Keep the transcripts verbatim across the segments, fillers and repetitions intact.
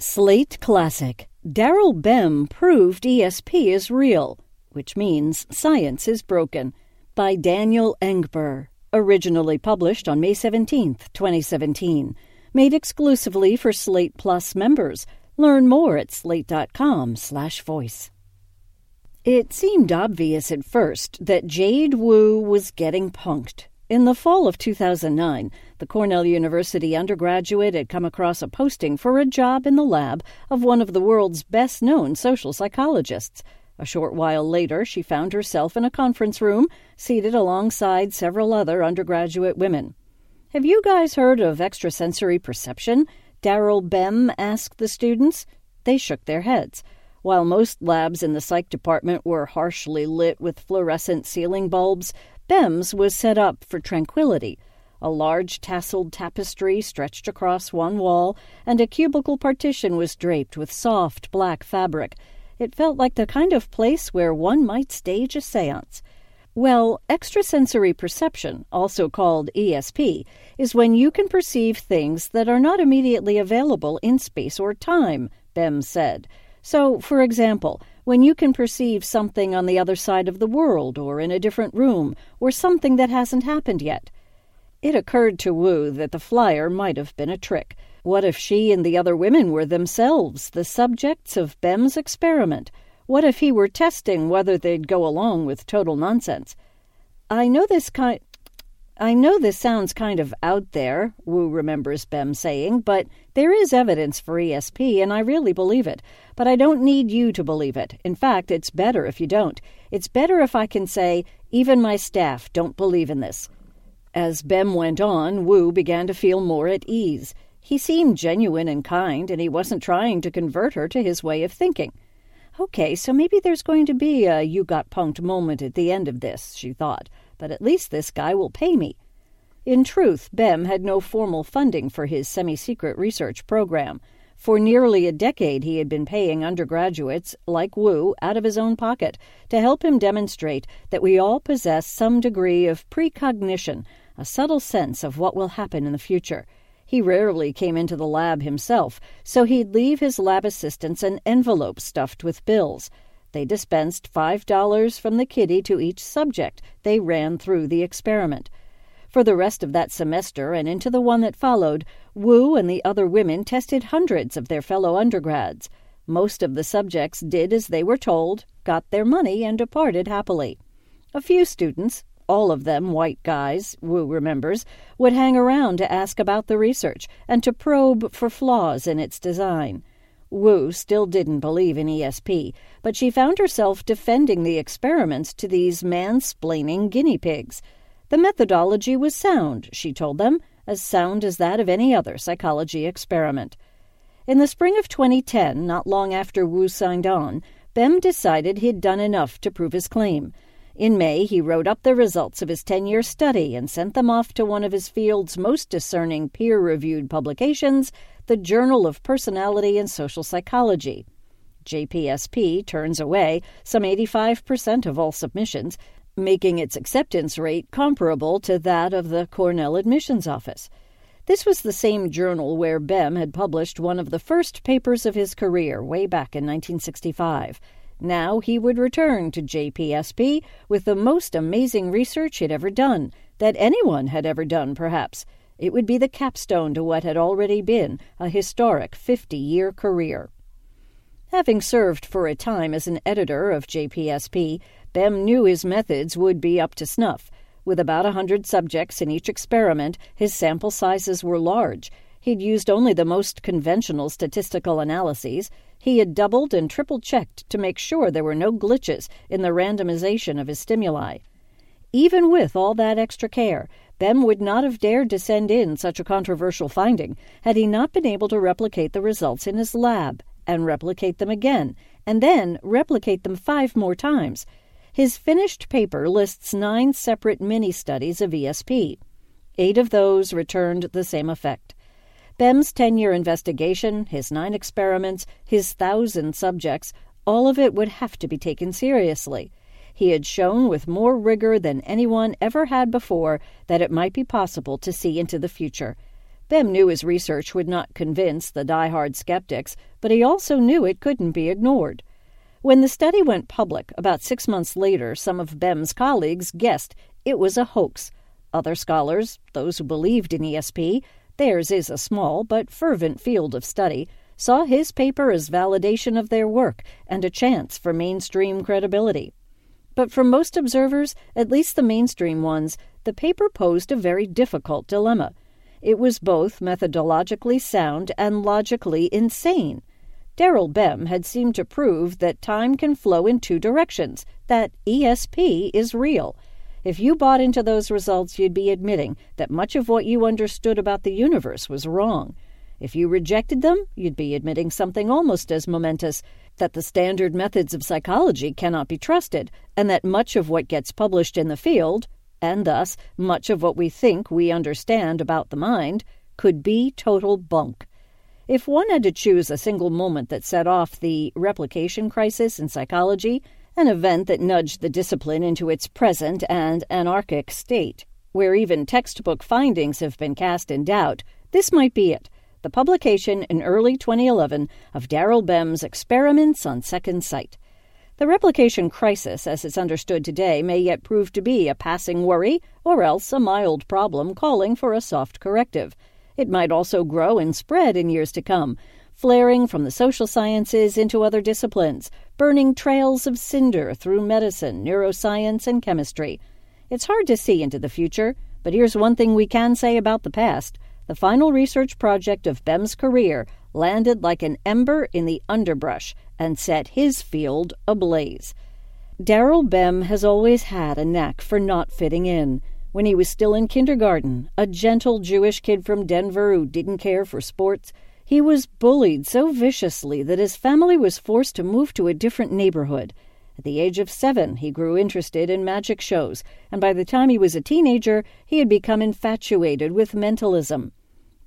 Slate Classic. Daryl Bem proved E S P is real, which means science is broken, by Daniel Engber. Originally published on May seventeenth, twenty seventeen. Made exclusively for Slate Plus members. Learn more at slate.com slash voice. It seemed obvious at first that Jade Woo was getting punked. In the fall of two thousand nine, the Cornell University undergraduate had come across a posting for a job in the lab of one of the world's best-known social psychologists. A short while later, she found herself in a conference room, seated alongside several other undergraduate women. "Have you guys heard of extrasensory perception?" Daryl Bem asked the students. They shook their heads. While most labs in the psych department were harshly lit with fluorescent ceiling bulbs, Bem's was set up for tranquility. A large tasseled tapestry stretched across one wall, and a cubicle partition was draped with soft black fabric. It felt like the kind of place where one might stage a séance. Well, extrasensory perception, also called E S P, is when you can perceive things that are not immediately available in space or time, Bem said. So, for example, when you can perceive something on the other side of the world or in a different room or something that hasn't happened yet. It occurred to Wu that the flyer might have been a trick. What if she and the other women were themselves the subjects of Bem's experiment? What if he were testing whether they'd go along with total nonsense? I know this kind... I know this sounds kind of out there, Wu remembers Bem saying, but there is evidence for E S P, and I really believe it. But I don't need you to believe it. In fact, it's better if you don't. It's better if I can say, even my staff don't believe in this. As Bem went on, Wu began to feel more at ease. He seemed genuine and kind, and he wasn't trying to convert her to his way of thinking. Okay, so maybe there's going to be a you-got-punked moment at the end of this, she thought, but at least this guy will pay me. In truth, Bem had no formal funding for his semi-secret research program. For nearly a decade he had been paying undergraduates, like Wu, out of his own pocket to help him demonstrate that we all possess some degree of precognition, a subtle sense of what will happen in the future. He rarely came into the lab himself, so he'd leave his lab assistants an envelope stuffed with bills. They dispensed five dollars from the kitty to each subject. They ran through the experiment. For the rest of that semester and into the one that followed, Wu and the other women tested hundreds of their fellow undergrads. Most of the subjects did as they were told, got their money, and departed happily. A few students— all of them white guys, Wu remembers, would hang around to ask about the research and to probe for flaws in its design. Wu still didn't believe in E S P, but she found herself defending the experiments to these mansplaining guinea pigs. The methodology was sound, she told them, as sound as that of any other psychology experiment. In the spring of twenty ten, not long after Wu signed on, Bem decided he'd done enough to prove his claim. In May, he wrote up the results of his ten-year study and sent them off to one of his field's most discerning peer-reviewed publications, the Journal of Personality and Social Psychology. J P S P turns away some eighty-five percent of all submissions, making its acceptance rate comparable to that of the Cornell Admissions Office. This was the same journal where Bem had published one of the first papers of his career way back in nineteen sixty-five. Now he would return to J P S P with the most amazing research he'd ever done, that anyone had ever done, perhaps. It would be the capstone to what had already been a historic fifty-year career. Having served for a time as an editor of J P S P, Bem knew his methods would be up to snuff. With about a hundred subjects in each experiment, his sample sizes were large. He'd used only the most conventional statistical analyses. He had doubled and triple-checked to make sure there were no glitches in the randomization of his stimuli. Even with all that extra care, Bem would not have dared to send in such a controversial finding had he not been able to replicate the results in his lab, and replicate them again, and then replicate them five more times. His finished paper lists nine separate mini-studies of E S P. Eight of those returned the same effect. Bem's ten-year investigation, his nine experiments, his thousand subjects, all of it would have to be taken seriously. He had shown with more rigor than anyone ever had before that it might be possible to see into the future. Bem knew his research would not convince the die-hard skeptics, but he also knew it couldn't be ignored. When the study went public about six months later, some of Bem's colleagues guessed it was a hoax. Other scholars, those who believed in E S P, theirs is a small but fervent field of study, saw his paper as validation of their work and a chance for mainstream credibility. But for most observers, at least the mainstream ones, the paper posed a very difficult dilemma. It was both methodologically sound and logically insane. Daryl Bem had seemed to prove that time can flow in two directions, that E S P is real. If you bought into those results, you'd be admitting that much of what you understood about the universe was wrong. If you rejected them, you'd be admitting something almost as momentous, that the standard methods of psychology cannot be trusted, and that much of what gets published in the field, and thus much of what we think we understand about the mind, could be total bunk. If one had to choose a single moment that set off the replication crisis in psychology, an event that nudged the discipline into its present and anarchic state, where even textbook findings have been cast in doubt, this might be it, the publication in early twenty eleven of Daryl Bem's Experiments on Second Sight. The replication crisis, as it's understood today, may yet prove to be a passing worry or else a mild problem calling for a soft corrective. It might also grow and spread in years to come, flaring from the social sciences into other disciplines, burning trails of cinder through medicine, neuroscience, and chemistry. It's hard to see into the future, but here's one thing we can say about the past. The final research project of Bem's career landed like an ember in the underbrush and set his field ablaze. Daryl Bem has always had a knack for not fitting in. When he was still in kindergarten, a gentle Jewish kid from Denver who didn't care for sports, he was bullied so viciously that his family was forced to move to a different neighborhood. At the age of seven, he grew interested in magic shows, and by the time he was a teenager, he had become infatuated with mentalism.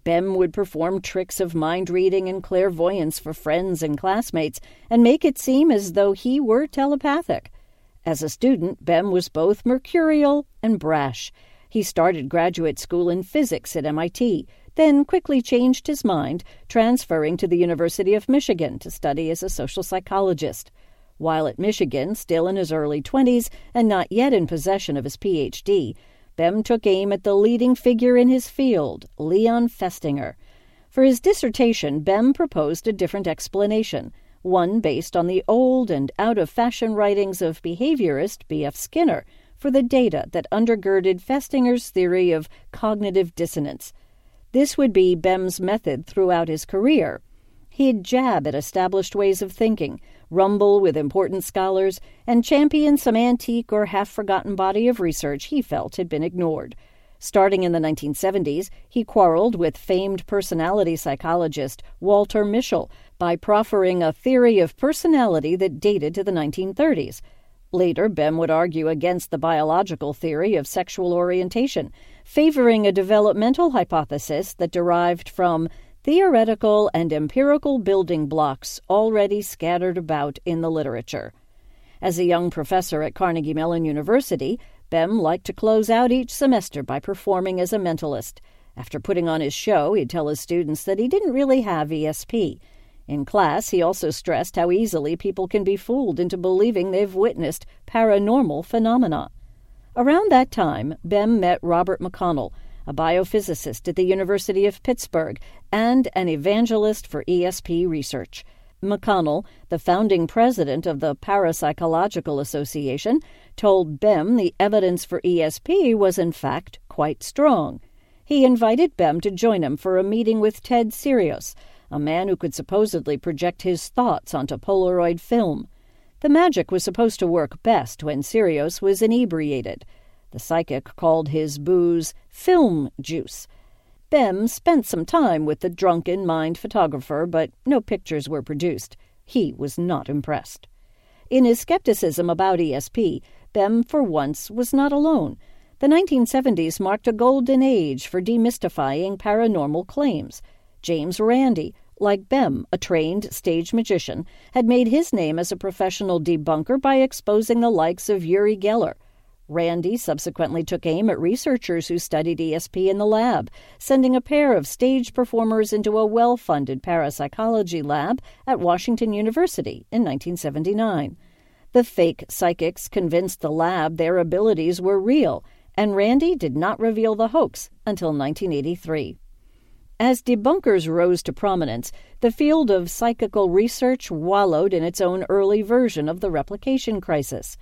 Bem would perform tricks of mind-reading and clairvoyance for friends and classmates and make it seem as though he were telepathic. As a student, Bem was both mercurial and brash. He started graduate school in physics at M I T, then quickly changed his mind, transferring to the University of Michigan to study as a social psychologist. While at Michigan, still in his early twenties and not yet in possession of his P H D, Bem took aim at the leading figure in his field, Leon Festinger. For his dissertation, Bem proposed a different explanation, one based on the old and out-of-fashion writings of behaviorist B F Skinner for the data that undergirded Festinger's theory of cognitive dissonance. This would be Bem's method throughout his career. He'd jab at established ways of thinking, rumble with important scholars, and champion some antique or half-forgotten body of research he felt had been ignored. Starting in the nineteen seventies, he quarreled with famed personality psychologist Walter Mischel by proffering a theory of personality that dated to the nineteen thirties. Later, Bem would argue against the biological theory of sexual orientation, favoring a developmental hypothesis that derived from theoretical and empirical building blocks already scattered about in the literature. As a young professor at Carnegie Mellon University, Bem liked to close out each semester by performing as a mentalist. After putting on his show, he'd tell his students that he didn't really have E S P. In class, he also stressed how easily people can be fooled into believing they've witnessed paranormal phenomena. Around that time, Bem met Robert McConnell, a biophysicist at the University of Pittsburgh and an evangelist for E S P research. McConnell, the founding president of the Parapsychological Association, told Bem the evidence for E S P was in fact quite strong. He invited Bem to join him for a meeting with Ted Serios, a man who could supposedly project his thoughts onto Polaroid film. The magic was supposed to work best when Serios was inebriated. The psychic called his booze film juice. Bem spent some time with the drunken mind photographer, but no pictures were produced. He was not impressed. In his skepticism about E S P, Bem, for once, was not alone. The nineteen seventies marked a golden age for demystifying paranormal claims. James Randi, like Bem, a trained stage magician, had made his name as a professional debunker by exposing the likes of Uri Geller. Randi subsequently took aim at researchers who studied E S P in the lab, sending a pair of stage performers into a well-funded parapsychology lab at Washington University in nineteen seventy-nine. The fake psychics convinced the lab their abilities were real, and Randi did not reveal the hoax until nineteen eighty-three. As debunkers rose to prominence, the field of psychical research wallowed in its own early version of the replication crisis.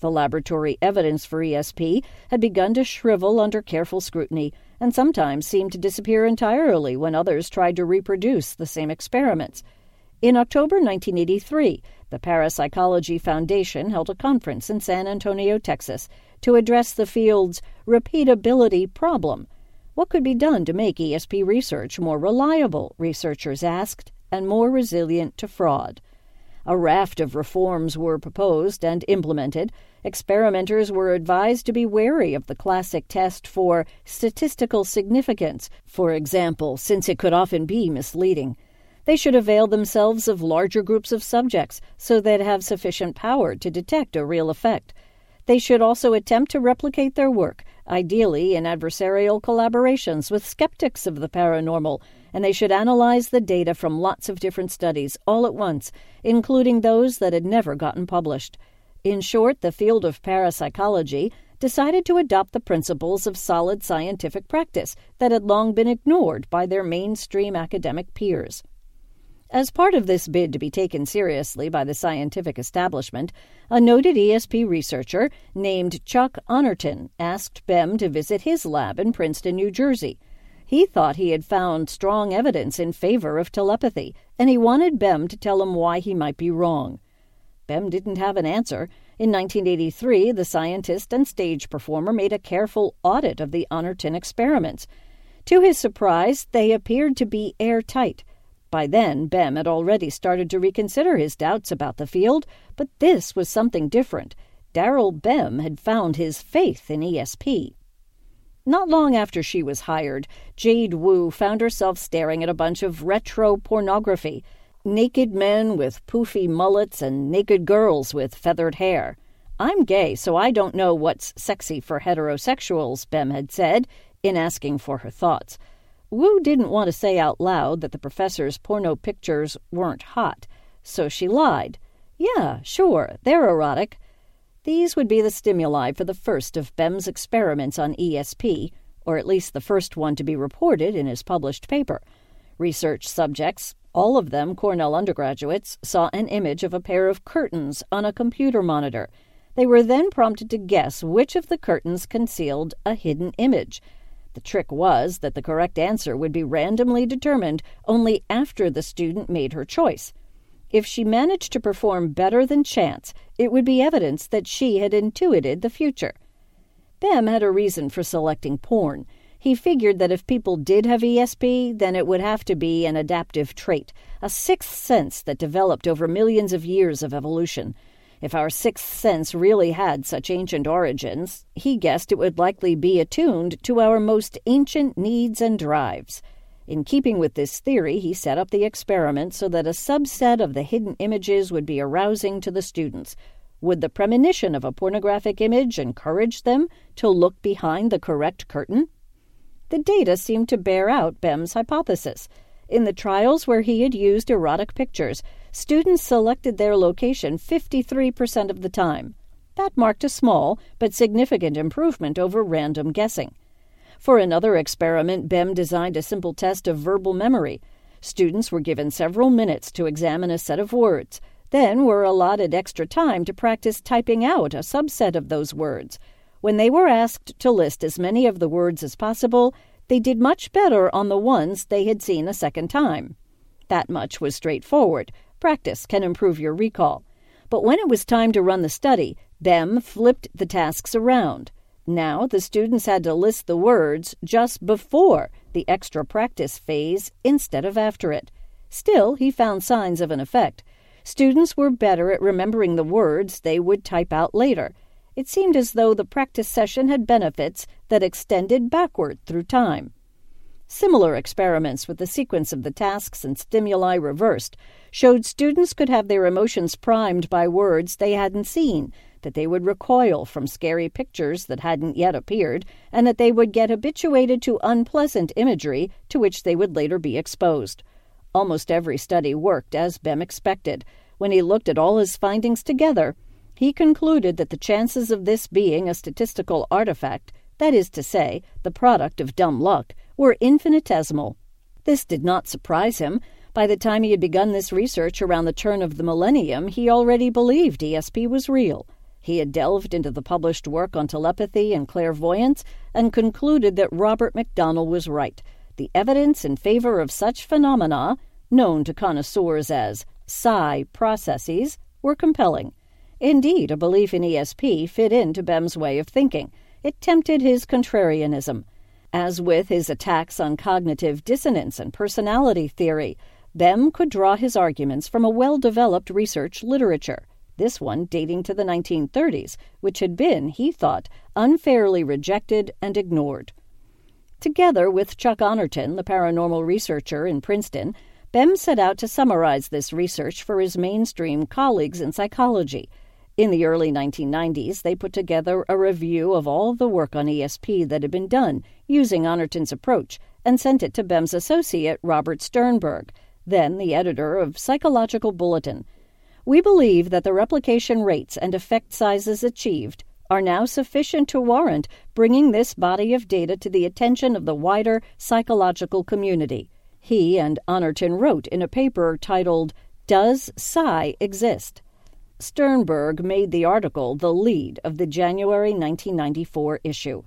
The laboratory evidence for E S P had begun to shrivel under careful scrutiny and sometimes seemed to disappear entirely when others tried to reproduce the same experiments. In October nineteen eighty-three, the Parapsychology Foundation held a conference in San Antonio, Texas, to address the field's repeatability problem. What could be done to make E S P research more reliable, researchers asked, and more resilient to fraud? A raft of reforms were proposed and implemented. Experimenters were advised to be wary of the classic test for statistical significance, for example, since it could often be misleading. They should avail themselves of larger groups of subjects so they'd have sufficient power to detect a real effect. They should also attempt to replicate their work, ideally in adversarial collaborations with skeptics of the paranormal, and they should analyze the data from lots of different studies all at once, including those that had never gotten published. In short, the field of parapsychology decided to adopt the principles of solid scientific practice that had long been ignored by their mainstream academic peers. As part of this bid to be taken seriously by the scientific establishment, a noted E S P researcher named Chuck Honorton asked Bem to visit his lab in Princeton, New Jersey. He thought he had found strong evidence in favor of telepathy, and he wanted Bem to tell him why he might be wrong. Bem didn't have an answer. In nineteen eighty-three, the scientist and stage performer made a careful audit of the Honorton experiments. To his surprise, they appeared to be airtight. By then, Bem had already started to reconsider his doubts about the field, but this was something different. Daryl Bem had found his faith in E S P. Not long after she was hired, Jade Woo found herself staring at a bunch of retro pornography, naked men with poofy mullets and naked girls with feathered hair. "I'm gay, so I don't know what's sexy for heterosexuals," Bem had said, in asking for her thoughts. Wu didn't want to say out loud that the professor's porno pictures weren't hot, so she lied. "Yeah, sure, they're erotic." These would be the stimuli for the first of Bem's experiments on E S P, or at least the first one to be reported in his published paper. Research subjects, all of them Cornell undergraduates, saw an image of a pair of curtains on a computer monitor. They were then prompted to guess which of the curtains concealed a hidden image. The trick was that the correct answer would be randomly determined only after the student made her choice. If she managed to perform better than chance, it would be evidence that she had intuited the future. Bem had a reason for selecting porn. He figured that if people did have E S P, then it would have to be an adaptive trait, a sixth sense that developed over millions of years of evolution. If our sixth sense really had such ancient origins, he guessed it would likely be attuned to our most ancient needs and drives. In keeping with this theory, he set up the experiment so that a subset of the hidden images would be arousing to the students. Would the premonition of a pornographic image encourage them to look behind the correct curtain? The data seemed to bear out Bem's hypothesis. In the trials where he had used erotic pictures, students selected their location fifty-three percent of the time. That marked a small but significant improvement over random guessing. For another experiment, Bem designed a simple test of verbal memory. Students were given several minutes to examine a set of words, then were allotted extra time to practice typing out a subset of those words. When they were asked to list as many of the words as possible, they did much better on the ones they had seen a second time. That much was straightforward. Practice can improve your recall. But when it was time to run the study, Bem flipped the tasks around. Now the students had to list the words just before the extra practice phase instead of after it. Still, he found signs of an effect. Students were better at remembering the words they would type out later. It seemed as though the practice session had benefits that extended backward through time. Similar experiments with the sequence of the tasks and stimuli reversed showed students could have their emotions primed by words they hadn't seen, that they would recoil from scary pictures that hadn't yet appeared, and that they would get habituated to unpleasant imagery to which they would later be exposed. Almost every study worked as Bem expected. When he looked at all his findings together, he concluded that the chances of this being a statistical artifact, that is to say, the product of dumb luck, were infinitesimal. This did not surprise him. By the time he had begun this research around the turn of the millennium, he already believed E S P was real. He had delved into the published work on telepathy and clairvoyance and concluded that Robert MacDonald was right. The evidence in favor of such phenomena, known to connoisseurs as psi processes, were compelling. Indeed, a belief in E S P fit into Bem's way of thinking. It tempted his contrarianism. As with his attacks on cognitive dissonance and personality theory, Bem could draw his arguments from a well-developed research literature, this one dating to the nineteen thirties, which had been, he thought, unfairly rejected and ignored. Together with Chuck Honorton, the paranormal researcher in Princeton, Bem set out to summarize this research for his mainstream colleagues in psychology. In the early nineteen nineties, they put together a review of all the work on E S P that had been done, using Honorton's approach, and sent it to Bem's associate, Robert Sternberg, then the editor of Psychological Bulletin. "We believe that the replication rates and effect sizes achieved are now sufficient to warrant bringing this body of data to the attention of the wider psychological community," he and Honorton wrote in a paper titled, "Does Psi Exist?" Sternberg made the article the lead of the January nineteen ninety-four issue.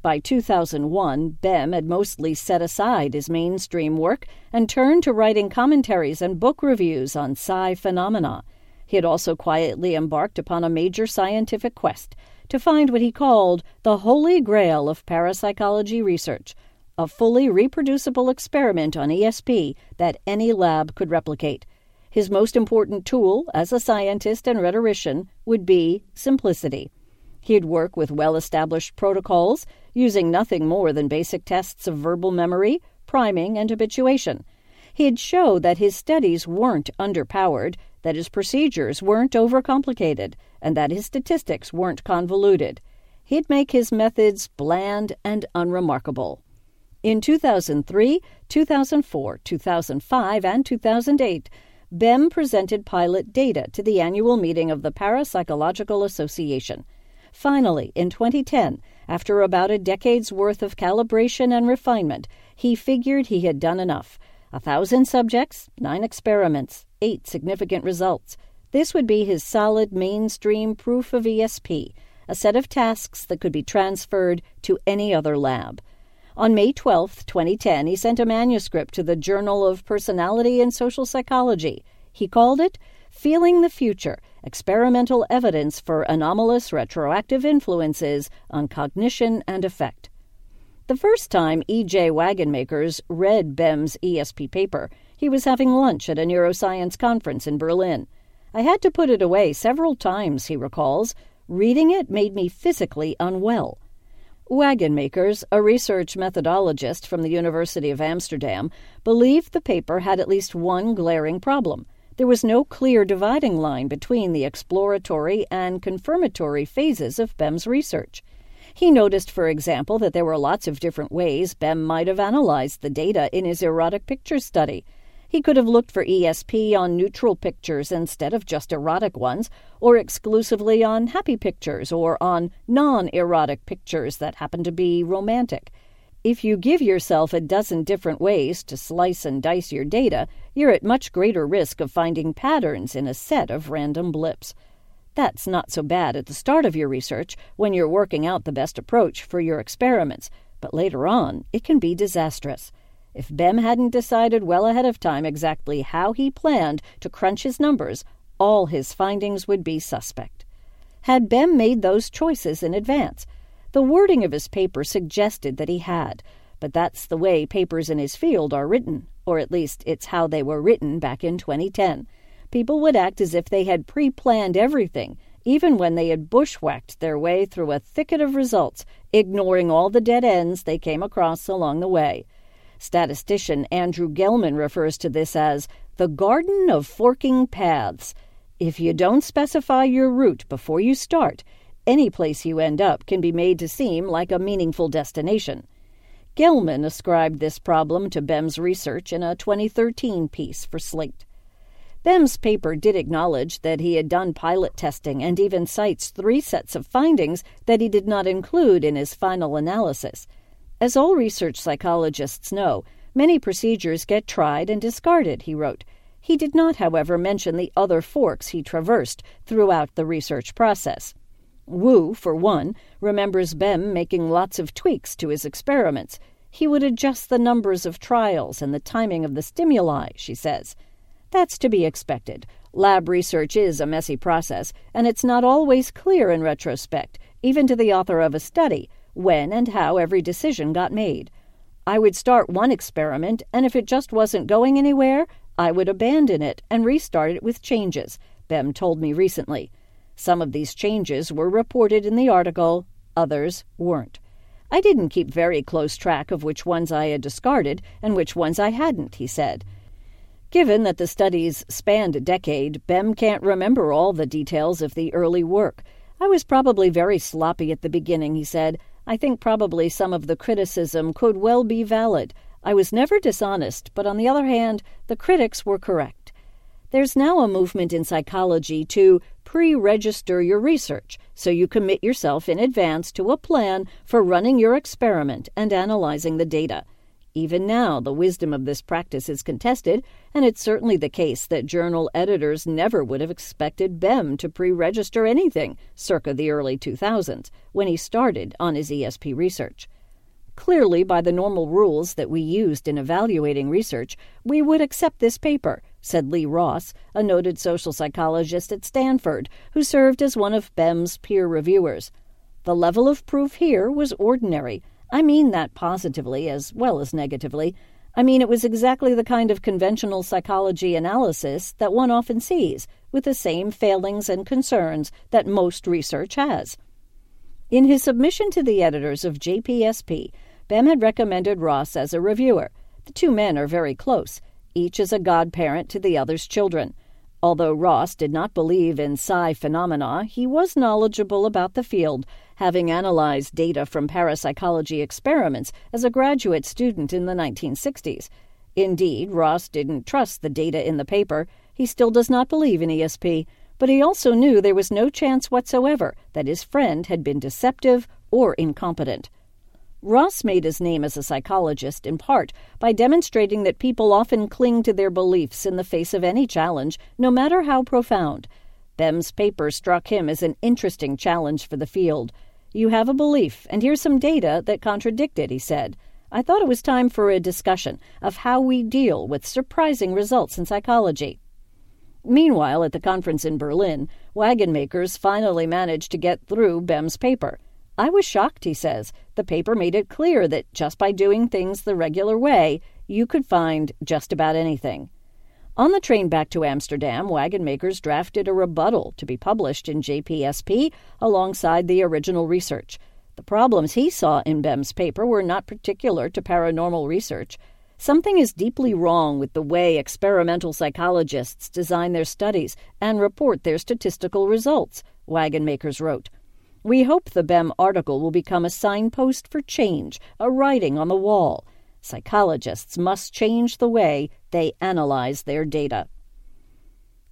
By two thousand one, Bem had mostly set aside his mainstream work and turned to writing commentaries and book reviews on psi phenomena. He had also quietly embarked upon a major scientific quest to find what he called the holy grail of parapsychology research, a fully reproducible experiment on E S P that any lab could replicate. His most important tool as a scientist and rhetorician would be simplicity. He'd work with well-established protocols, using nothing more than basic tests of verbal memory, priming, and habituation. He'd show that his studies weren't underpowered, that his procedures weren't overcomplicated, and that his statistics weren't convoluted. He'd make his methods bland and unremarkable. In two thousand three, two thousand four, two thousand five, and two thousand eight, Bem presented pilot data to the annual meeting of the Parapsychological Association. Finally, in twenty ten, after about a decade's worth of calibration and refinement, he figured he had done enough. A thousand subjects, nine experiments, eight significant results. This would be his solid mainstream proof of E S P, a set of tasks that could be transferred to any other lab. On May twelfth, twenty ten, he sent a manuscript to the Journal of Personality and Social Psychology. He called it "Feeling the Future: Experimental Evidence for Anomalous Retroactive Influences on Cognition and Effect." The first time E J Wagenmakers read Bem's E S P paper, he was having lunch at a neuroscience conference in Berlin. "I had to put it away several times," he recalls. "Reading it made me physically unwell." Wagenmakers, a research methodologist from the University of Amsterdam, believed the paper had at least one glaring problem. There was no clear dividing line between the exploratory and confirmatory phases of Bem's research. He noticed, for example, that there were lots of different ways Bem might have analyzed the data in his erotic picture study. He could have looked for E S P on neutral pictures instead of just erotic ones, or exclusively on happy pictures, or on non-erotic pictures that happen to be romantic. If you give yourself a dozen different ways to slice and dice your data, you're at much greater risk of finding patterns in a set of random blips. That's not so bad at the start of your research when you're working out the best approach for your experiments, but later on it can be disastrous. If Bem hadn't decided well ahead of time exactly how he planned to crunch his numbers, all his findings would be suspect. Had Bem made those choices in advance? The wording of his paper suggested that he had, but that's the way papers in his field are written, or at least it's how they were written back in twenty ten. People would act as if they had pre-planned everything, even when they had bushwhacked their way through a thicket of results, ignoring all the dead ends they came across along the way. Statistician Andrew Gelman refers to this as the garden of forking paths. If you don't specify your route before you start, any place you end up can be made to seem like a meaningful destination. Gelman ascribed this problem to Bem's research in a twenty thirteen piece for Slate. Bem's paper did acknowledge that he had done pilot testing and even cites three sets of findings that he did not include in his final analysis. As all research psychologists know, many procedures get tried and discarded, he wrote. He did not, however, mention the other forks he traversed throughout the research process. Wu, for one, remembers Bem making lots of tweaks to his experiments. He would adjust the numbers of trials and the timing of the stimuli, she says. That's to be expected. Lab research is a messy process, and it's not always clear in retrospect, even to the author of a study, when and how every decision got made. I would start one experiment, and if it just wasn't going anywhere, I would abandon it and restart it with changes, Bem told me recently. Some of these changes were reported in the article, others weren't. I didn't keep very close track of which ones I had discarded and which ones I hadn't, he said. Given that the studies spanned a decade, Bem can't remember all the details of the early work. I was probably very sloppy at the beginning, he said. I think probably some of the criticism could well be valid. I was never dishonest, but on the other hand, the critics were correct. There's now a movement in psychology to pre-register your research, so you commit yourself in advance to a plan for running your experiment and analyzing the data. Even now, the wisdom of this practice is contested, and it's certainly the case that journal editors never would have expected Bem to pre-register anything circa the early two thousands, when he started on his E S P research. Clearly, by the normal rules that we used in evaluating research, we would accept this paper, said Lee Ross, a noted social psychologist at Stanford, who served as one of Bem's peer reviewers. The level of proof here was ordinary. I mean that positively as well as negatively. I mean it was exactly the kind of conventional psychology analysis that one often sees, with the same failings and concerns that most research has. In his submission to the editors of J P S P, Bem had recommended Ross as a reviewer. The two men are very close. Each is a godparent to the other's children. Although Ross did not believe in psi phenomena, he was knowledgeable about the field, having analyzed data from parapsychology experiments as a graduate student in the nineteen sixties. Indeed, Ross didn't trust the data in the paper. He still does not believe in E S P, but he also knew there was no chance whatsoever that his friend had been deceptive or incompetent. Ross made his name as a psychologist in part by demonstrating that people often cling to their beliefs in the face of any challenge, no matter how profound. Bem's paper struck him as an interesting challenge for the field. You have a belief, and here's some data that contradict it, he said. I thought it was time for a discussion of how we deal with surprising results in psychology. Meanwhile, at the conference in Berlin, Wagenmakers finally managed to get through Bem's paper. I was shocked, he says. The paper made it clear that just by doing things the regular way, you could find just about anything. On the train back to Amsterdam, Wagenmakers drafted a rebuttal to be published in J P S P alongside the original research. The problems he saw in Bem's paper were not particular to paranormal research. Something is deeply wrong with the way experimental psychologists design their studies and report their statistical results, Wagenmakers wrote. We hope the Bem article will become a signpost for change, a writing on the wall. Psychologists must change the way they analyze their data.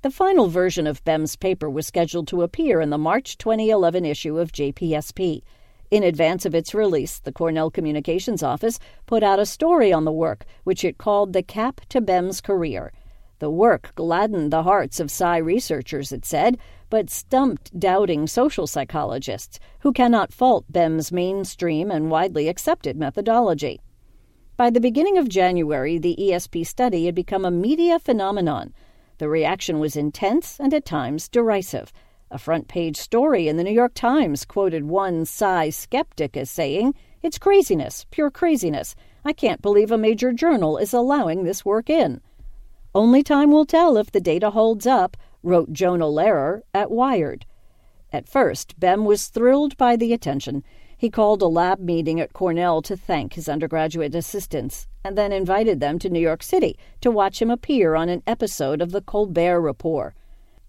The final version of Bem's paper was scheduled to appear in the March twenty eleven issue of J P S P. In advance of its release, the Cornell Communications Office put out a story on the work, which it called the cap to Bem's career. The work gladdened the hearts of psi researchers, it said, but stumped doubting social psychologists, who cannot fault Bem's mainstream and widely accepted methodology. By the beginning of January, the E S P study had become a media phenomenon. The reaction was intense and at times derisive. A front-page story in the New York Times quoted one psi skeptic as saying, "It's craziness, pure craziness. I can't believe a major journal is allowing this work in." Only time will tell if the data holds up, wrote Jonah Lehrer at Wired. At first, Bem was thrilled by the attention. He called a lab meeting at Cornell to thank his undergraduate assistants, and then invited them to New York City to watch him appear on an episode of the Colbert Report.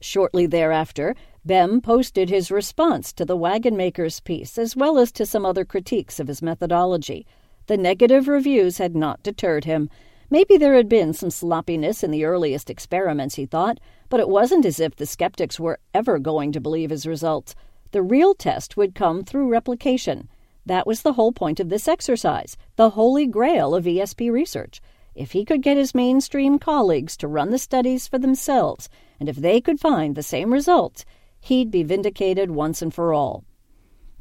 Shortly thereafter, Bem posted his response to the Wagenmakers piece, as well as to some other critiques of his methodology. The negative reviews had not deterred him. Maybe there had been some sloppiness in the earliest experiments, he thought, but it wasn't as if the skeptics were ever going to believe his results. The real test would come through replication. That was the whole point of this exercise, the holy grail of E S P research. If he could get his mainstream colleagues to run the studies for themselves, and if they could find the same results, he'd be vindicated once and for all.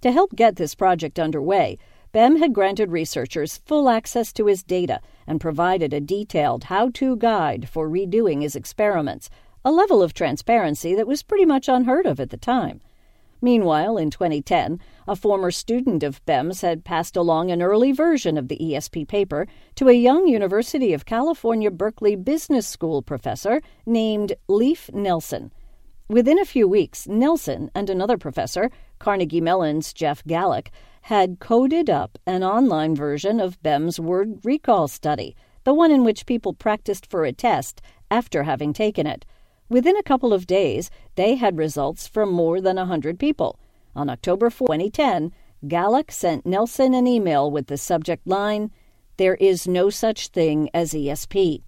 To help get this project underway, Bem had granted researchers full access to his data and provided a detailed how-to guide for redoing his experiments, a level of transparency that was pretty much unheard of at the time. Meanwhile, in twenty ten, a former student of Bem's had passed along an early version of the E S P paper to a young University of California Berkeley Business School professor named Leif Nelson. Within a few weeks, Nelson and another professor, Carnegie Mellon's Jeff Gallic, had coded up an online version of Bem's word recall study, the one in which people practiced for a test after having taken it. Within a couple of days, they had results from more than one hundred people. On October fourth, twenty ten, Gallic sent Nelson an email with the subject line, "There is no such thing as E S P."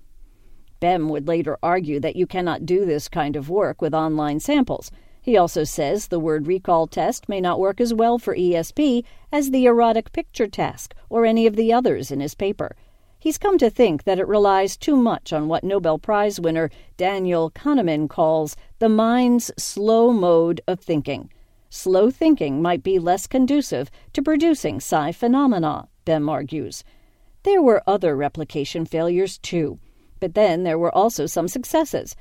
Bem would later argue that you cannot do this kind of work with online samples. He also says the word recall test may not work as well for E S P as the erotic picture task or any of the others in his paper. He's come to think that it relies too much on what Nobel Prize winner Daniel Kahneman calls the mind's slow mode of thinking. Slow thinking might be less conducive to producing psi phenomena, Bem argues. There were other replication failures, too, but then there were also some successes.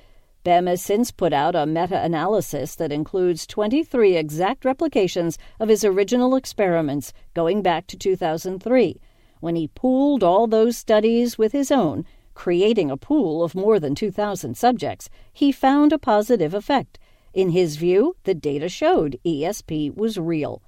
Bem has since put out a meta-analysis that includes twenty-three exact replications of his original experiments going back to two thousand three, when he pooled all those studies with his own, creating a pool of more than two thousand subjects. He found a positive effect. In his view, the data showed E S P was real.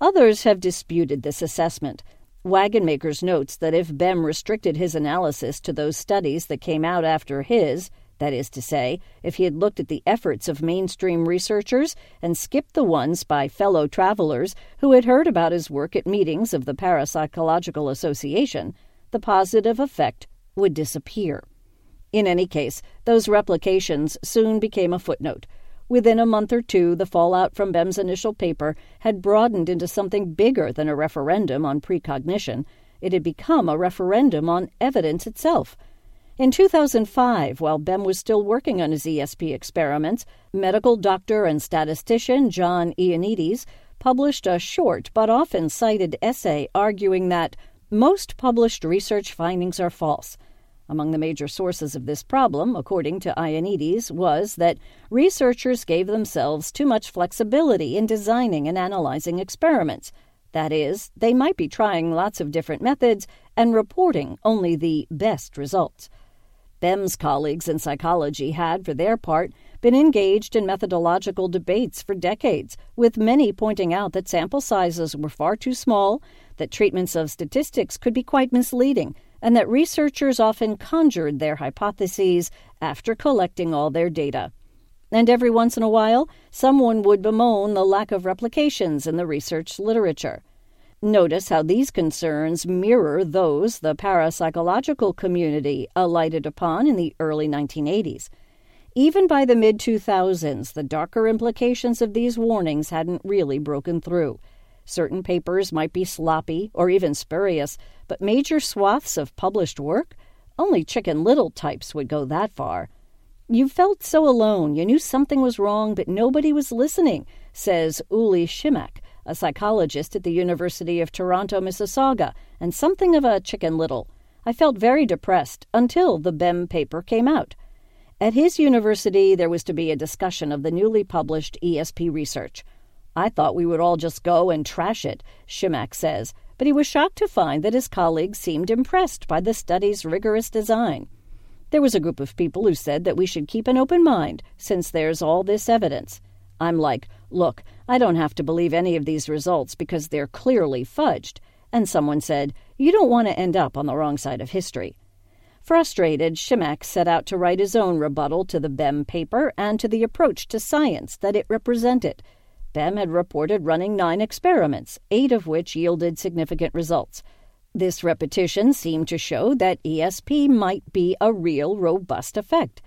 Others have disputed this assessment. Wagenmakers notes that if Bem restricted his analysis to those studies that came out after his, that is to say, if he had looked at the efforts of mainstream researchers and skipped the ones by fellow travelers who had heard about his work at meetings of the Parapsychological Association, the positive effect would disappear. In any case, those replications soon became a footnote. Within a month or two, the fallout from Bem's initial paper had broadened into something bigger than a referendum on precognition. It had become a referendum on evidence itself. In two thousand five, while Bem was still working on his E S P experiments, medical doctor and statistician John Ioannidis published a short but often cited essay arguing that most published research findings are false. Among the major sources of this problem, according to Ioannidis, was that researchers gave themselves too much flexibility in designing and analyzing experiments. That is, they might be trying lots of different methods and reporting only the best results. Bem's colleagues in psychology had, for their part, been engaged in methodological debates for decades, with many pointing out that sample sizes were far too small, that treatments of statistics could be quite misleading, and that researchers often conjured their hypotheses after collecting all their data. And every once in a while, someone would bemoan the lack of replications in the research literature. Notice how these concerns mirror those the parapsychological community alighted upon in the early nineteen eighties. Even by the mid two thousands, the darker implications of these warnings hadn't really broken through. Certain papers might be sloppy or even spurious, but major swaths of published work? Only Chicken Little types would go that far. "You felt so alone, you knew something was wrong, but nobody was listening," says Uli Schimmack, a psychologist at the University of Toronto, Mississauga, and something of a Chicken Little. "I felt very depressed until the Bem paper came out." At his university, there was to be a discussion of the newly published E S P research. "I thought we would all just go and trash it," Schimmack says, but he was shocked to find that his colleagues seemed impressed by the study's rigorous design. "There was a group of people who said that we should keep an open mind since there's all this evidence. I'm like, look, I don't have to believe any of these results because they're clearly fudged." And someone said, You don't want to end up on the wrong side of history. Frustrated, Schimmack set out to write his own rebuttal to the Bem paper and to the approach to science that it represented. Bem had reported running nine experiments, eight of which yielded significant results. This repetition seemed to show that E S P might be a real, robust effect.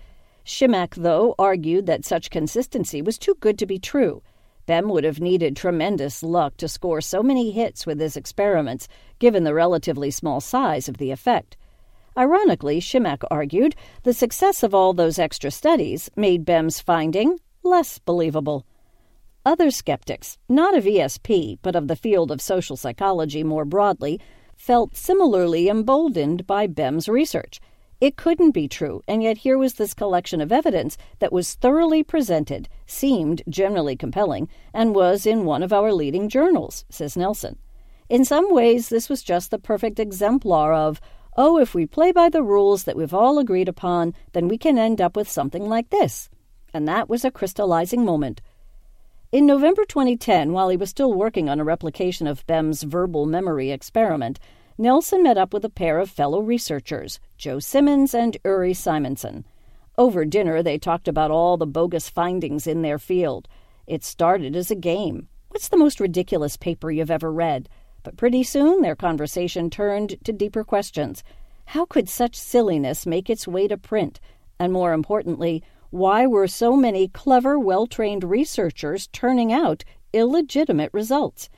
Schimmack, though, argued that such consistency was too good to be true. Bem would have needed tremendous luck to score so many hits with his experiments, given the relatively small size of the effect. Ironically, Schimmack argued, the success of all those extra studies made Bem's finding less believable. Other skeptics, not of E S P, but of the field of social psychology more broadly, felt similarly emboldened by Bem's research. It couldn't be true, and yet here was this collection of evidence that was thoroughly presented, seemed generally compelling, and was in one of our leading journals, says Nelson. In some ways, this was just the perfect exemplar of, oh, if we play by the rules that we've all agreed upon, then we can end up with something like this. And that was a crystallizing moment. In November twenty ten, while he was still working on a replication of Bem's verbal memory experiment, Nelson met up with a pair of fellow researchers, Joe Simmons and Uri Simonson. Over dinner, they talked about all the bogus findings in their field. It started as a game. What's the most ridiculous paper you've ever read? But pretty soon their conversation turned to deeper questions. How could such silliness make its way to print? And more importantly, why were so many clever, well-trained researchers turning out illegitimate results?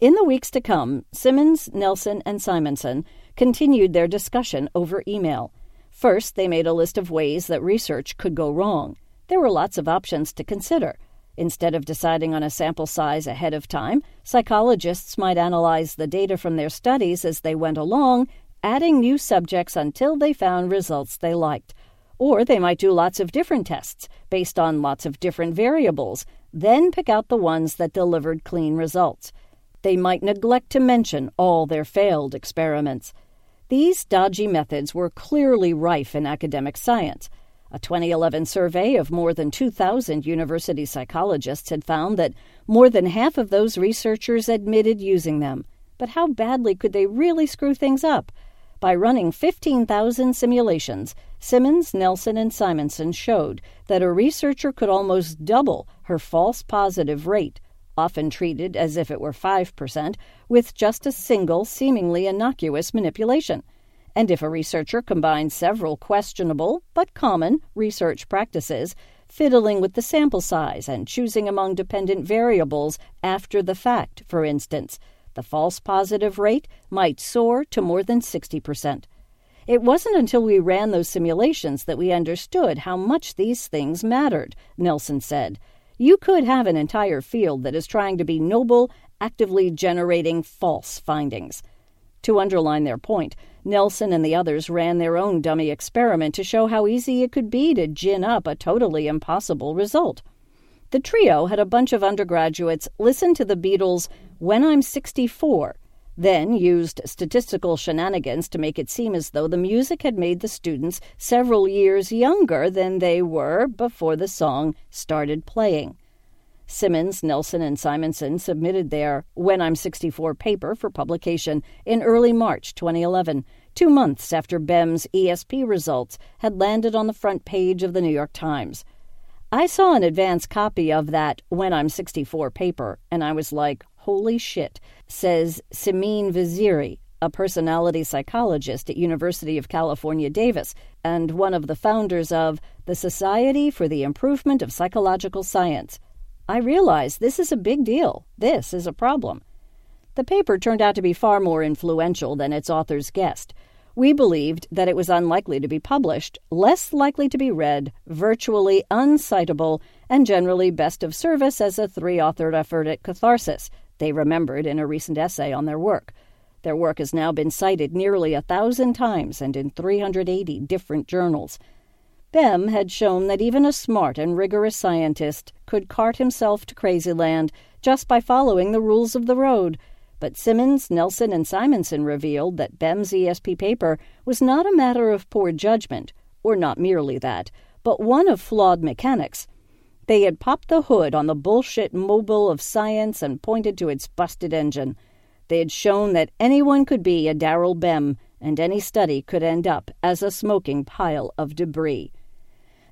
In the weeks to come, Simmons, Nelson, and Simonson continued their discussion over email. First, they made a list of ways that research could go wrong. There were lots of options to consider. Instead of deciding on a sample size ahead of time, psychologists might analyze the data from their studies as they went along, adding new subjects until they found results they liked. Or they might do lots of different tests based on lots of different variables, then pick out the ones that delivered clean results. They might neglect to mention all their failed experiments. These dodgy methods were clearly rife in academic science. A twenty eleven survey of more than two thousand university psychologists had found that more than half of those researchers admitted using them. But how badly could they really screw things up? By running fifteen thousand simulations, Simmons, Nelson, and Simonson showed that a researcher could almost double her false positive rate, often treated as if it were five percent, with just a single, seemingly innocuous manipulation. And if a researcher combines several questionable but common research practices, fiddling with the sample size and choosing among dependent variables after the fact, for instance, the false positive rate might soar to more than sixty percent. It wasn't until we ran those simulations that we understood how much these things mattered, Nelson said. You could have an entire field that is trying to be noble, actively generating false findings. To underline their point, Nelson and the others ran their own dummy experiment to show how easy it could be to gin up a totally impossible result. The trio had a bunch of undergraduates listen to the Beatles' When I'm sixty-four, then used statistical shenanigans to make it seem as though the music had made the students several years younger than they were before the song started playing. Simmons, Nelson, and Simonson submitted their When I'm sixty-four paper for publication in early March twenty eleven, two months after Bem's E S P results had landed on the front page of the New York Times. I saw an advance copy of that When I'm sixty-four paper, and I was like, holy shit, says Simin Vaziri, a personality psychologist at University of California, Davis, and one of the founders of the Society for the Improvement of Psychological Science. I realize this is a big deal. This is a problem. The paper turned out to be far more influential than its authors guessed. We believed that it was unlikely to be published, less likely to be read, virtually uncitable, and generally best of service as a three-authored effort at catharsis, they remembered in a recent essay on their work. Their work has now been cited nearly a thousand times and in three hundred eighty different journals. Bem had shown that even a smart and rigorous scientist could cart himself to crazy land just by following the rules of the road. But Simmons, Nelson, and Simonson revealed that Bem's E S P paper was not a matter of poor judgment, or not merely that, but one of flawed mechanics. They had popped the hood on the bullshit mobile of science and pointed to its busted engine. They had shown that anyone could be a Daryl Bem, and any study could end up as a smoking pile of debris.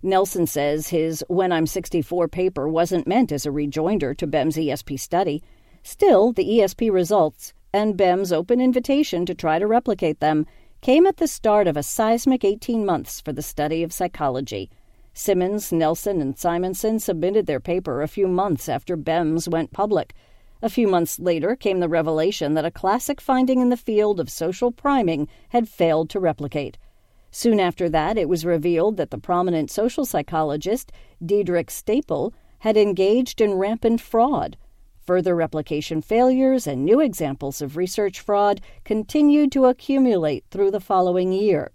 Nelson says his When I'm sixty-four paper wasn't meant as a rejoinder to Bem's E S P study. Still, the E S P results, and Bem's open invitation to try to replicate them, came at the start of a seismic eighteen months for the study of psychology. Simmons, Nelson, and Simonson submitted their paper a few months after Bem's went public. A few months later came the revelation that a classic finding in the field of social priming had failed to replicate. Soon after that, it was revealed that the prominent social psychologist, Diedrich Stapel, had engaged in rampant fraud. Further replication failures and new examples of research fraud continued to accumulate through the following year.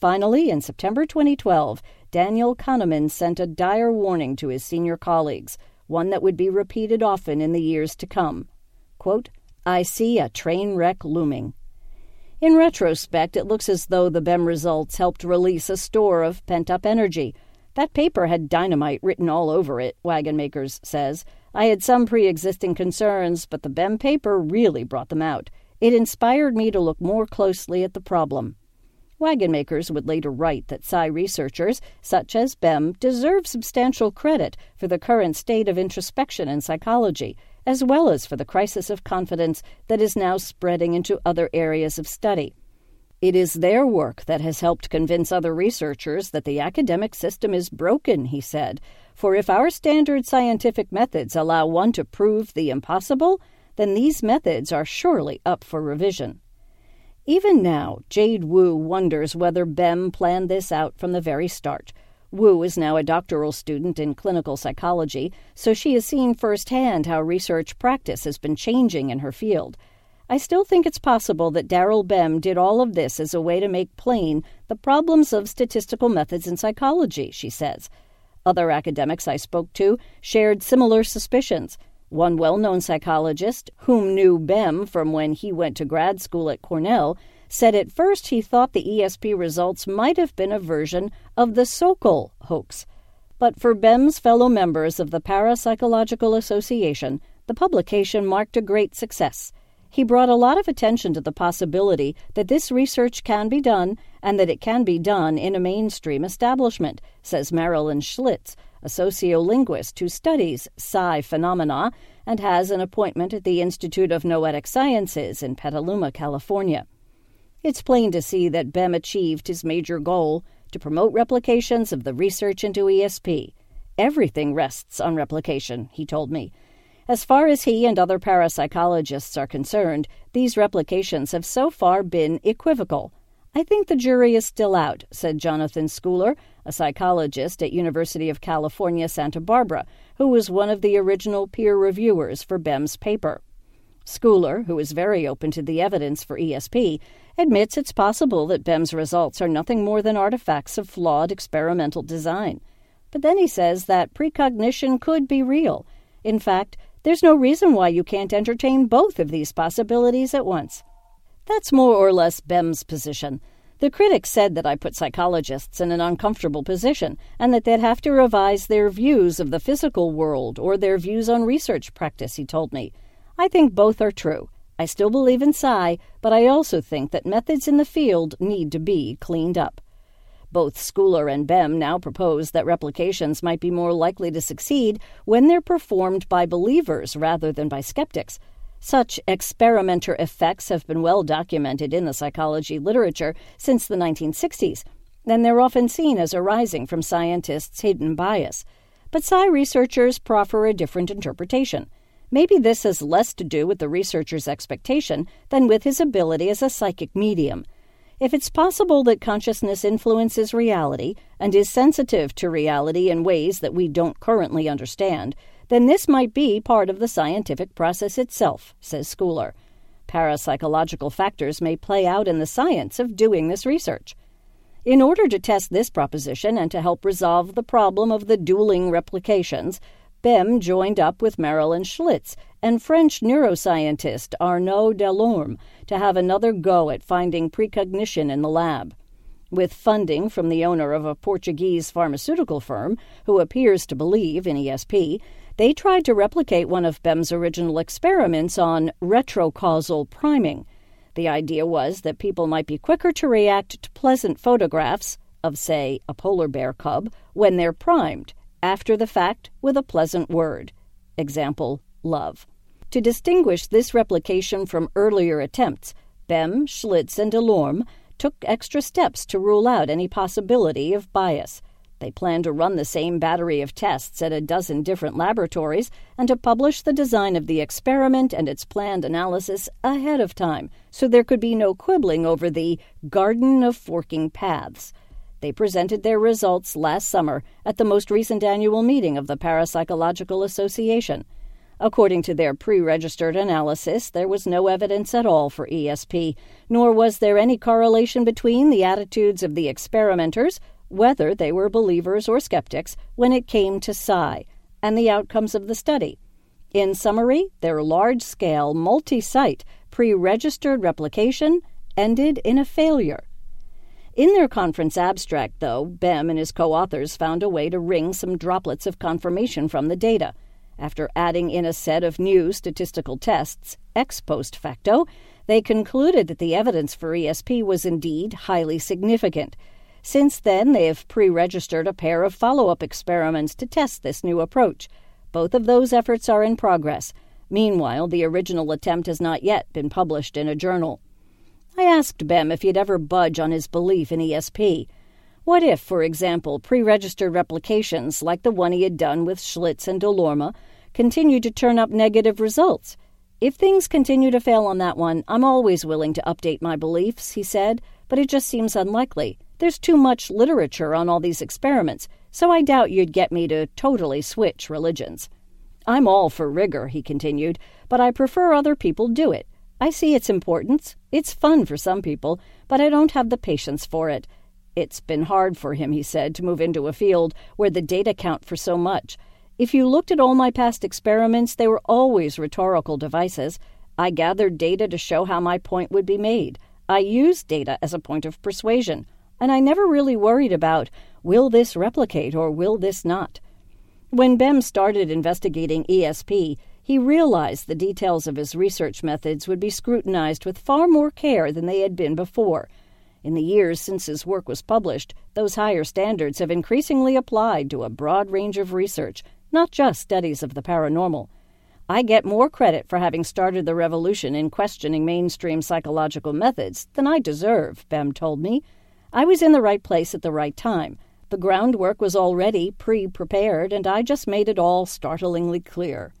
Finally, in September twenty twelve, Daniel Kahneman sent a dire warning to his senior colleagues, one that would be repeated often in the years to come. Quote, "I see a train wreck looming." In retrospect, it looks as though the Bem results helped release a store of pent-up energy. That paper had dynamite written all over it, Wagenmakers says. I had some pre-existing concerns, but the Bem paper really brought them out. It inspired me to look more closely at the problem. Wagenmakers would later write that Psy researchers, such as Bem, deserve substantial credit for the current state of introspection in psychology, as well as for the crisis of confidence that is now spreading into other areas of study. It is their work that has helped convince other researchers that the academic system is broken, he said, for if our standard scientific methods allow one to prove the impossible, then these methods are surely up for revision. Even now, Jade Woo wonders whether Bem planned this out from the very start. Woo is now a doctoral student in clinical psychology, so she has seen firsthand how research practice has been changing in her field. I still think it's possible that Daryl Bem did all of this as a way to make plain the problems of statistical methods in psychology, she says. Other academics I spoke to shared similar suspicions. One well-known psychologist, whom knew Bem from when he went to grad school at Cornell, said at first he thought the E S P results might have been a version of the Sokol hoax. But for Bem's fellow members of the Parapsychological Association, the publication marked a great success. He brought a lot of attention to the possibility that this research can be done and that it can be done in a mainstream establishment, says Marilyn Schlitz, a sociolinguist who studies psi phenomena and has an appointment at the Institute of Noetic Sciences in Petaluma, California. It's plain to see that Bem achieved his major goal to promote replications of the research into E S P. Everything rests on replication, he told me. As far as he and other parapsychologists are concerned, these replications have so far been equivocal. I think the jury is still out, said Jonathan Schooler, a psychologist at University of California, Santa Barbara, who was one of the original peer reviewers for Bem's paper. Schooler, who is very open to the evidence for E S P, admits it's possible that Bem's results are nothing more than artifacts of flawed experimental design. But then he says that precognition could be real. In fact, there's no reason why you can't entertain both of these possibilities at once. That's more or less Bem's position. The critics said that I put psychologists in an uncomfortable position and that they'd have to revise their views of the physical world or their views on research practice, he told me. I think both are true. I still believe in psi, but I also think that methods in the field need to be cleaned up. Both Schooler and Bem now propose that replications might be more likely to succeed when they're performed by believers rather than by skeptics. Such experimenter effects have been well documented in the psychology literature since the nineteen sixties, and they're often seen as arising from scientists' hidden bias. But psi researchers proffer a different interpretation. Maybe this has less to do with the researcher's expectation than with his ability as a psychic medium. If it's possible that consciousness influences reality and is sensitive to reality in ways that we don't currently understand, then this might be part of the scientific process itself, says Schooler. Parapsychological factors may play out in the science of doing this research. In order to test this proposition and to help resolve the problem of the dueling replications, Bem joined up with Marilyn Schlitz and French neuroscientist Arnaud Delorme to have another go at finding precognition in the lab. With funding from the owner of a Portuguese pharmaceutical firm who appears to believe in E S P, they tried to replicate one of Bem's original experiments on retrocausal priming. The idea was that people might be quicker to react to pleasant photographs of, say, a polar bear cub when they're primed, after the fact with a pleasant word. Example, love. To distinguish this replication from earlier attempts, Bem, Schlitz, and Delorme took extra steps to rule out any possibility of bias. They planned to run the same battery of tests at a dozen different laboratories and to publish the design of the experiment and its planned analysis ahead of time, so there could be no quibbling over the garden of forking paths. They presented their results last summer at the most recent annual meeting of the Parapsychological Association. According to their pre-registered analysis, there was no evidence at all for E S P, nor was there any correlation between the attitudes of the experimenters, whether they were believers or skeptics, when it came to psi, and the outcomes of the study. In summary, their large-scale, multi-site, pre-registered replication ended in a failure. In their conference abstract, though, Bem and his co-authors found a way to wring some droplets of confirmation from the data. After adding in a set of new statistical tests, ex post facto, they concluded that the evidence for E S P was indeed highly significant. Since then, they have pre-registered a pair of follow-up experiments to test this new approach. Both of those efforts are in progress. Meanwhile, the original attempt has not yet been published in a journal. I asked Bem if he'd ever budge on his belief in E S P. What if, for example, pre-registered replications like the one he had done with Schlitz and Delorme continued to turn up negative results? If things continue to fail on that one, I'm always willing to update my beliefs, he said, but it just seems unlikely. There's too much literature on all these experiments, so I doubt you'd get me to totally switch religions. I'm all for rigor, he continued, but I prefer other people do it. I see its importance. It's fun for some people, but I don't have the patience for it. It's been hard for him, he said, to move into a field where the data count for so much. If you looked at all my past experiments, they were always rhetorical devices. I gathered data to show how my point would be made. I used data as a point of persuasion, and I never really worried about, will this replicate or will this not? When Bem started investigating E S P, he realized the details of his research methods would be scrutinized with far more care than they had been before. In the years since his work was published, those higher standards have increasingly applied to a broad range of research, not just studies of the paranormal. I get more credit for having started the revolution in questioning mainstream psychological methods than I deserve, Bem told me. I was in the right place at the right time. The groundwork was already pre-prepared, and I just made it all startlingly clear.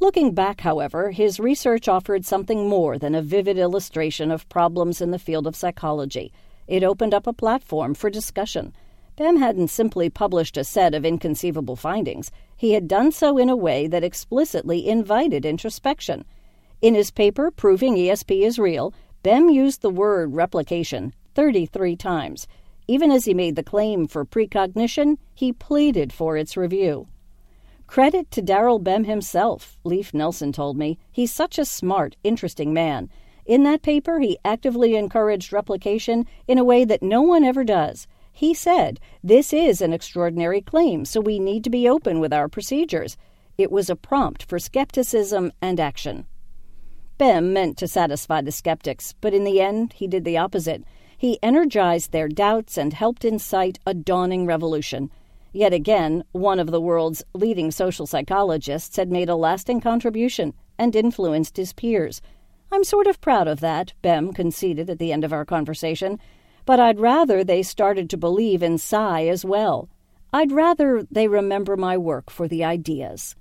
Looking back, however, his research offered something more than a vivid illustration of problems in the field of psychology. It opened up a platform for discussion. Bem hadn't simply published a set of inconceivable findings. He had done so in a way that explicitly invited introspection. In his paper, Proving E S P is Real, Bem used the word replication thirty-three times. Even as he made the claim for precognition, he pleaded for its review. Credit to Daryl Bem himself, Leif Nelson told me. He's such a smart, interesting man. In that paper, he actively encouraged replication in a way that no one ever does. He said, this is an extraordinary claim, so we need to be open with our procedures. It was a prompt for skepticism and action. Bem meant to satisfy the skeptics, but in the end, he did the opposite. He energized their doubts and helped incite a dawning revolution. Yet again, one of the world's leading social psychologists had made a lasting contribution and influenced his peers. I'm sort of proud of that, Bem conceded at the end of our conversation, but I'd rather they started to believe in psi as well. I'd rather they remember my work for the ideas.